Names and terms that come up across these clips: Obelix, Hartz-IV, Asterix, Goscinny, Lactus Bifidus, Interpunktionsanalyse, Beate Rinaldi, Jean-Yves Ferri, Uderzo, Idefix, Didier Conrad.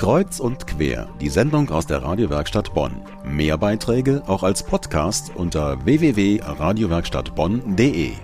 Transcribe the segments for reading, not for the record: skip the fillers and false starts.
Kreuz und quer, die Sendung aus der Radiowerkstatt Bonn. Mehr Beiträge auch als Podcast unter www.radiowerkstattbonn.de.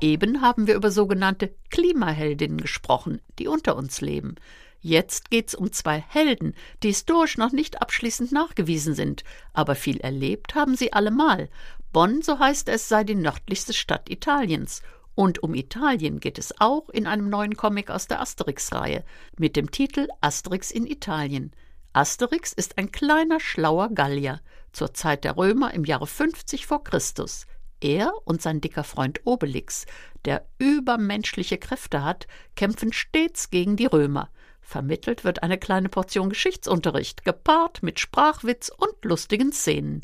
Eben haben wir über sogenannte Klimaheldinnen gesprochen, die unter uns leben. Jetzt geht's um zwei Helden, die historisch noch nicht abschließend nachgewiesen sind, aber viel erlebt haben sie allemal. Bonn, so heißt es, sei die nördlichste Stadt Italiens. Und um Italien geht es auch in einem neuen Comic aus der Asterix-Reihe mit dem Titel Asterix in Italien. Asterix ist ein kleiner, schlauer Gallier, zur Zeit der Römer im Jahre 50 vor Christus. Er und sein dicker Freund Obelix, der übermenschliche Kräfte hat, kämpfen stets gegen die Römer. Vermittelt wird eine kleine Portion Geschichtsunterricht, gepaart mit Sprachwitz und lustigen Szenen.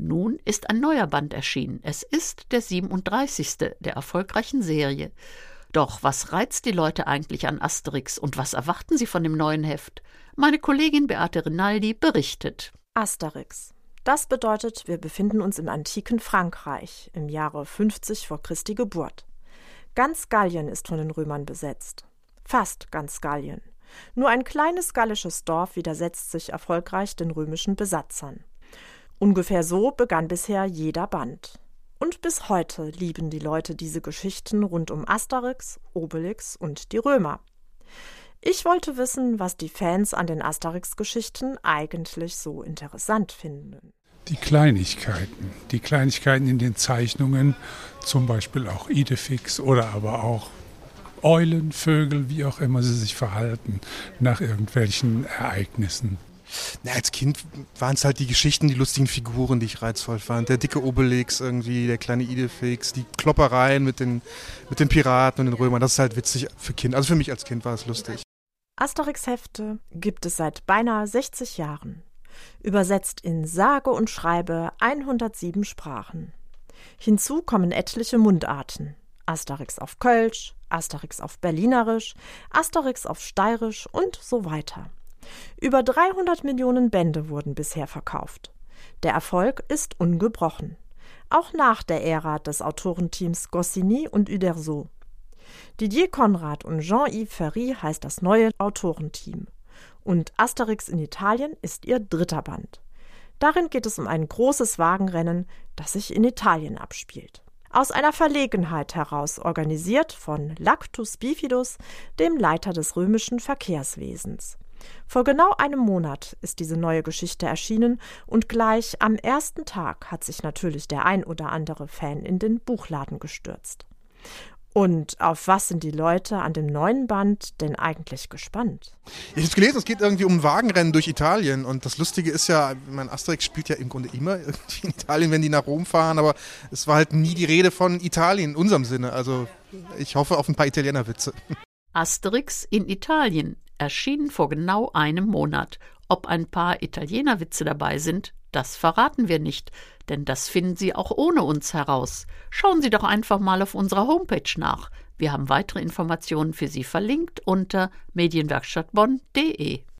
Nun ist ein neuer Band erschienen. Es ist der 37. der erfolgreichen Serie. Doch was reizt die Leute eigentlich an Asterix und was erwarten sie von dem neuen Heft? Meine Kollegin Beate Rinaldi berichtet. Asterix. Das bedeutet, wir befinden uns im antiken Frankreich, im Jahre 50 vor Christi Geburt. Ganz Gallien ist von den Römern besetzt. Fast ganz Gallien. Nur ein kleines gallisches Dorf widersetzt sich erfolgreich den römischen Besatzern. Ungefähr so begann bisher jeder Band. Und bis heute lieben die Leute diese Geschichten rund um Asterix, Obelix und die Römer. Ich wollte wissen, was die Fans an den Asterix-Geschichten eigentlich so interessant finden. Die Kleinigkeiten in den Zeichnungen, zum Beispiel auch Idefix oder aber auch Eulen, Vögel, wie auch immer sie sich verhalten nach irgendwelchen Ereignissen. Na, als Kind waren es halt die Geschichten, die lustigen Figuren, die ich reizvoll fand. Der dicke Obelix irgendwie, der kleine Idefix, die Kloppereien mit den Piraten und den Römern. Das ist halt witzig für Kinder. Also für mich als Kind war es lustig. Asterix-Hefte gibt es seit beinahe 60 Jahren. Übersetzt in sage und schreibe 107 Sprachen. Hinzu kommen etliche Mundarten. Asterix auf Kölsch, Asterix auf Berlinerisch, Asterix auf Steirisch und so weiter. Über 300 Millionen Bände wurden bisher verkauft. Der Erfolg ist ungebrochen. Auch nach der Ära des Autorenteams Goscinny und Uderzo. Didier Conrad und Jean-Yves Ferri heißt das neue Autorenteam. Und Asterix in Italien ist ihr dritter Band. Darin geht es um ein großes Wagenrennen, das sich in Italien abspielt. Aus einer Verlegenheit heraus organisiert von Lactus Bifidus, dem Leiter des römischen Verkehrswesens. Vor genau einem Monat ist diese neue Geschichte erschienen und gleich am ersten Tag hat sich natürlich der ein oder andere Fan in den Buchladen gestürzt. Und auf was sind die Leute an dem neuen Band denn eigentlich gespannt? Ich habe gelesen, es geht irgendwie um Wagenrennen durch Italien und das Lustige ist ja, mein Asterix spielt ja im Grunde immer irgendwie in Italien, wenn die nach Rom fahren, aber es war halt nie die Rede von Italien in unserem Sinne, also ich hoffe auf ein paar Italienerwitze. Asterix in Italien. Erschienen vor genau einem Monat. Ob ein paar Italienerwitze dabei sind, das verraten wir nicht, denn das finden Sie auch ohne uns heraus. Schauen Sie doch einfach mal auf unserer Homepage nach. Wir haben weitere Informationen für Sie verlinkt unter medienwerkstattbonn.de.